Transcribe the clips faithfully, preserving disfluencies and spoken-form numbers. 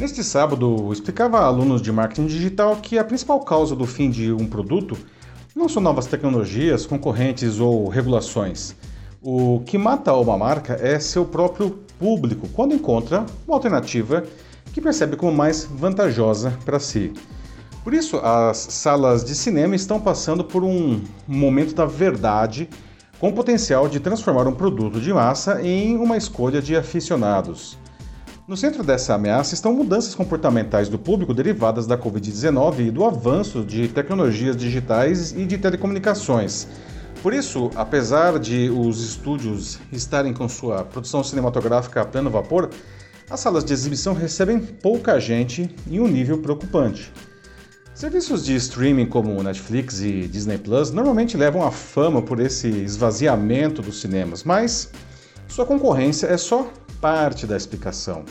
Neste sábado, eu explicava a alunos de marketing digital que a principal causa do fim de um produto não são novas tecnologias, concorrentes ou regulações. O que mata uma marca é seu próprio público, quando encontra uma alternativa que percebe como mais vantajosa para si. Por isso, as salas de cinema estão passando por um momento da verdade, com o potencial de transformar um produto de massa em uma escolha de aficionados. No centro dessa ameaça estão mudanças comportamentais do público derivadas da covid dezenove e do avanço de tecnologias digitais e de telecomunicações. Por isso, apesar de os estúdios estarem com sua produção cinematográfica a pleno vapor, as salas de exibição recebem pouca gente em um nível preocupante. Serviços de streaming como Netflix e Disney Plus normalmente levam a fama por esse esvaziamento dos cinemas, mas sua concorrência é só parte da explicação.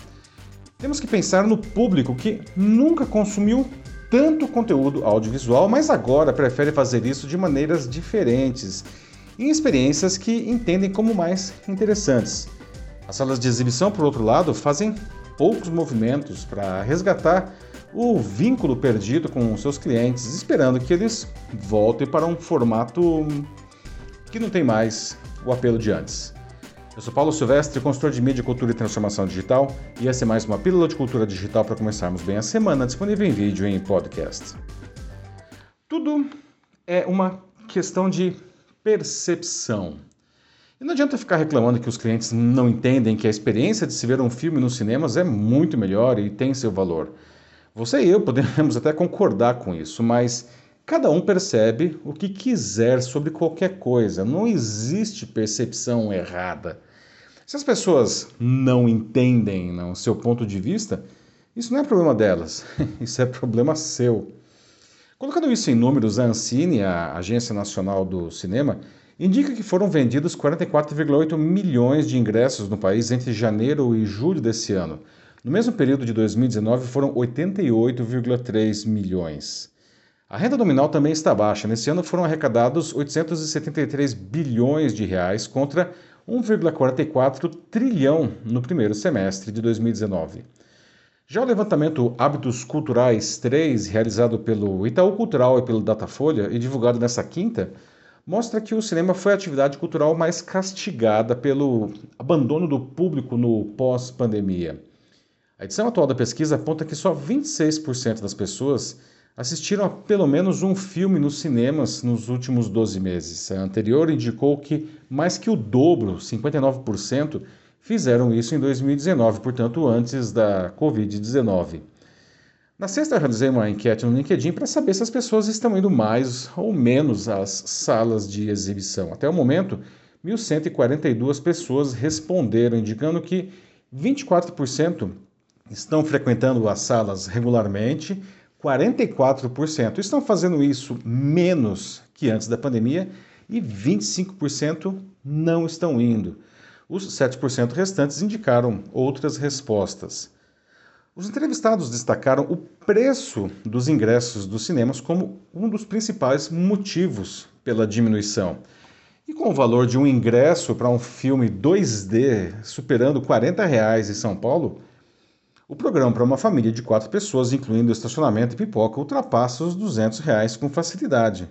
Temos que pensar no público que nunca consumiu tanto conteúdo audiovisual, mas agora prefere fazer isso de maneiras diferentes, em experiências que entendem como mais interessantes. As salas de exibição, por outro lado, fazem poucos movimentos para resgatar o vínculo perdido com seus clientes, esperando que eles voltem para um formato que não tem mais o apelo de antes. Eu sou Paulo Silvestre, consultor de mídia, cultura e transformação digital, e essa é mais uma pílula de cultura digital para começarmos bem a semana, disponível em vídeo e em podcast. Tudo é uma questão de percepção. E não adianta ficar reclamando que os clientes não entendem que a experiência de se ver um filme nos cinemas é muito melhor e tem seu valor. Você e eu podemos até concordar com isso, mas cada um percebe o que quiser sobre qualquer coisa. Não existe percepção errada. Se as pessoas não entendem o seu ponto de vista, isso não é problema delas, isso é problema seu. Colocando isso em números, a Ancine, a Agência Nacional do Cinema, indica que foram vendidos quarenta e quatro vírgula oito milhões de ingressos no país entre janeiro e julho desse ano. No mesmo período de dois mil e dezenove, foram oitenta e oito vírgula três milhões. A renda nominal também está baixa. Nesse ano foram arrecadados oitocentos e setenta e três bilhões de reais contra um vírgula quarenta e quatro trilhão no primeiro semestre de dois mil e dezenove. Já o levantamento Hábitos Culturais três, realizado pelo Itaú Cultural e pelo Datafolha e divulgado nesta quinta, mostra que o cinema foi a atividade cultural mais castigada pelo abandono do público no pós-pandemia. A edição atual da pesquisa aponta que só vinte e seis por cento das pessoas assistiram a pelo menos um filme nos cinemas nos últimos doze meses. A anterior indicou que mais que o dobro, cinquenta e nove por cento, fizeram isso em dois mil e dezenove, portanto antes da covid dezenove. Na sexta, eu realizei uma enquete no LinkedIn para saber se as pessoas estão indo mais ou menos às salas de exibição. Até o momento, mil cento e quarenta e duas pessoas responderam, indicando que vinte e quatro por cento estão frequentando as salas regularmente, quarenta e quatro por cento estão fazendo isso menos que antes da pandemia e vinte e cinco por cento não estão indo. Os sete por cento restantes indicaram outras respostas. Os entrevistados destacaram o preço dos ingressos dos cinemas como um dos principais motivos pela diminuição. E com o valor de um ingresso para um filme dois D superando quarenta reais em São Paulo, o programa para uma família de quatro pessoas, incluindo estacionamento e pipoca, ultrapassa os duzentos reais com facilidade.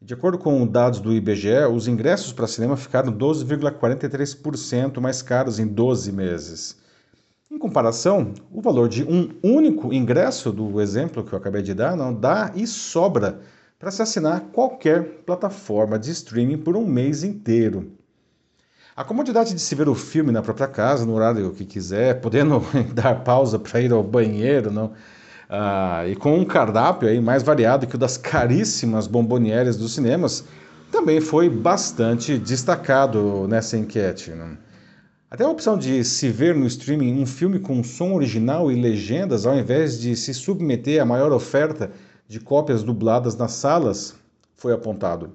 De acordo com dados do I B G E, os ingressos para cinema ficaram doze vírgula quarenta e três por cento mais caros em doze meses. Em comparação, o valor de um único ingresso, do exemplo que eu acabei de dar, não dá e sobra para se assinar qualquer plataforma de streaming por um mês inteiro. A comodidade de se ver o filme na própria casa, no horário que quiser, podendo dar pausa para ir ao banheiro, não? Ah, e com um cardápio aí mais variado que o das caríssimas bombonieres dos cinemas, também foi bastante destacado nessa enquete. Não? Até a opção de se ver no streaming um filme com som original e legendas, ao invés de se submeter à maior oferta de cópias dubladas nas salas, foi apontado.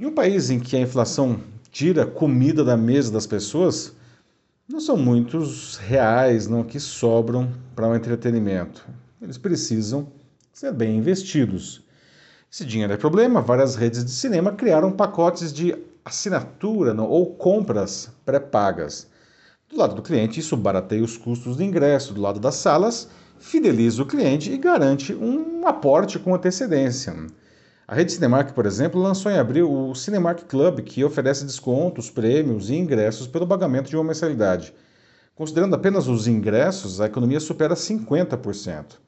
Em um país em que a inflação tira comida da mesa das pessoas, não são muitos reais não, que sobram para o entretenimento. Eles precisam ser bem investidos. Esse dinheiro é problema, várias redes de cinema criaram pacotes de assinatura não, ou compras pré-pagas. Do lado do cliente, isso barateia os custos de ingresso. Do lado das salas, fideliza o cliente e garante um aporte com antecedência. A rede Cinemark, por exemplo, lançou em abril o Cinemark Club, que oferece descontos, prêmios e ingressos pelo pagamento de uma mensalidade. Considerando apenas os ingressos, a economia supera cinquenta por cento.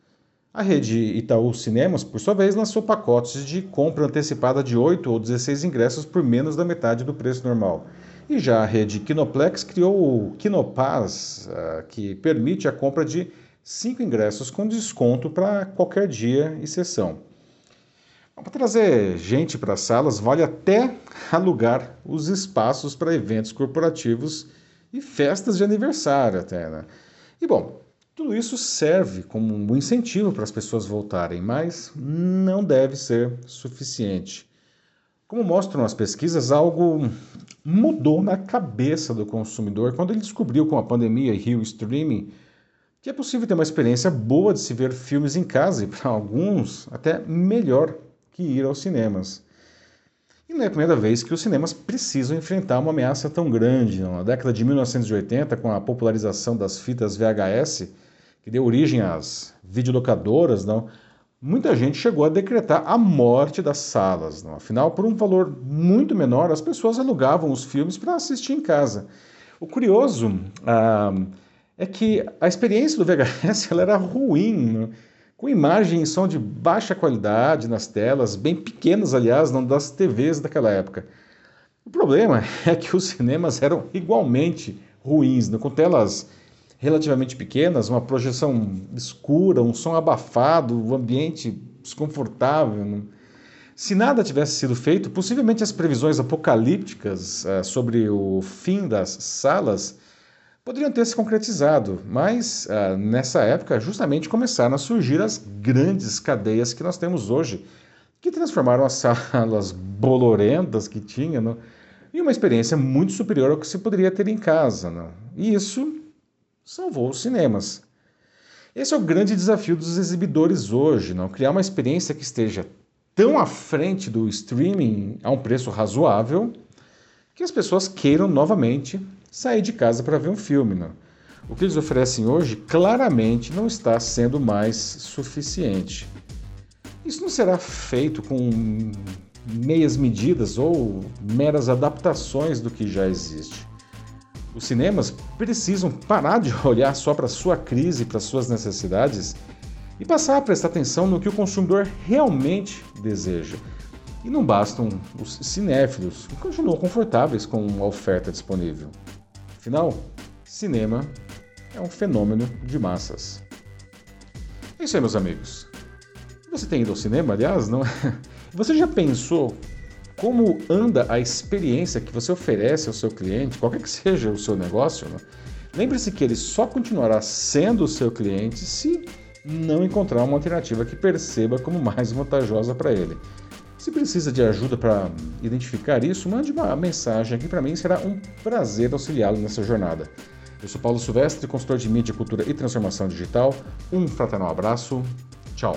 A rede Itaú Cinemas, por sua vez, lançou pacotes de compra antecipada de oito ou dezesseis ingressos por menos da metade do preço normal. E já a rede Kinoplex criou o Kinopass, que permite a compra de cinco ingressos com desconto para qualquer dia e sessão. Para trazer gente para as salas, vale até alugar os espaços para eventos corporativos e festas de aniversário até, né? E bom, tudo isso serve como um incentivo para as pessoas voltarem, mas não deve ser suficiente. Como mostram as pesquisas, algo mudou na cabeça do consumidor quando ele descobriu, com a pandemia e o streaming, que é possível ter uma experiência boa de se ver filmes em casa e, para alguns, até melhor que ir aos cinemas. E não é a primeira vez que os cinemas precisam enfrentar uma ameaça tão grande. Na década de mil novecentos e oitenta, com a popularização das fitas V H S, que deu origem às videolocadoras, não, muita gente chegou a decretar a morte das salas. Não? Afinal, por um valor muito menor, as pessoas alugavam os filmes para assistir em casa. O curioso ah, é que a experiência do V H S ela era ruim, né? Com imagem e som de baixa qualidade nas telas, bem pequenas, aliás, não das T Vs daquela época. O problema é que os cinemas eram igualmente ruins, né? Com telas relativamente pequenas, uma projeção escura, um som abafado, um ambiente desconfortável. Né? Se nada tivesse sido feito, possivelmente as previsões apocalípticas uh, sobre o fim das salas poderiam ter se concretizado, mas uh, nessa época justamente começaram a surgir as grandes cadeias que nós temos hoje, que transformaram as salas bolorentas que tinha, né? Em uma experiência muito superior ao que se poderia ter em casa. Né? E isso salvou os cinemas. Esse é o grande desafio dos exibidores hoje, não? Criar uma experiência que esteja tão à frente do streaming a um preço razoável que as pessoas queiram novamente sair de casa para ver um filme. Não? O que eles oferecem hoje claramente não está sendo mais suficiente. Isso não será feito com meias medidas ou meras adaptações do que já existe. Os cinemas precisam parar de olhar só para sua crise, para suas necessidades e passar a prestar atenção no que o consumidor realmente deseja. E não bastam os cinéfilos, que continuam confortáveis com a oferta disponível. Afinal, cinema é um fenômeno de massas. É isso aí, meus amigos. Você tem ido ao cinema, aliás, não? Você já pensou como anda a experiência que você oferece ao seu cliente, qualquer que seja o seu negócio? Né? Lembre-se que ele só continuará sendo o seu cliente se não encontrar uma alternativa que perceba como mais vantajosa para ele. Se precisa de ajuda para identificar isso, mande uma mensagem aqui para mim, será um prazer auxiliá-lo nessa jornada. Eu sou Paulo Silvestre, consultor de mídia, cultura e transformação digital. Um fraternal abraço, tchau!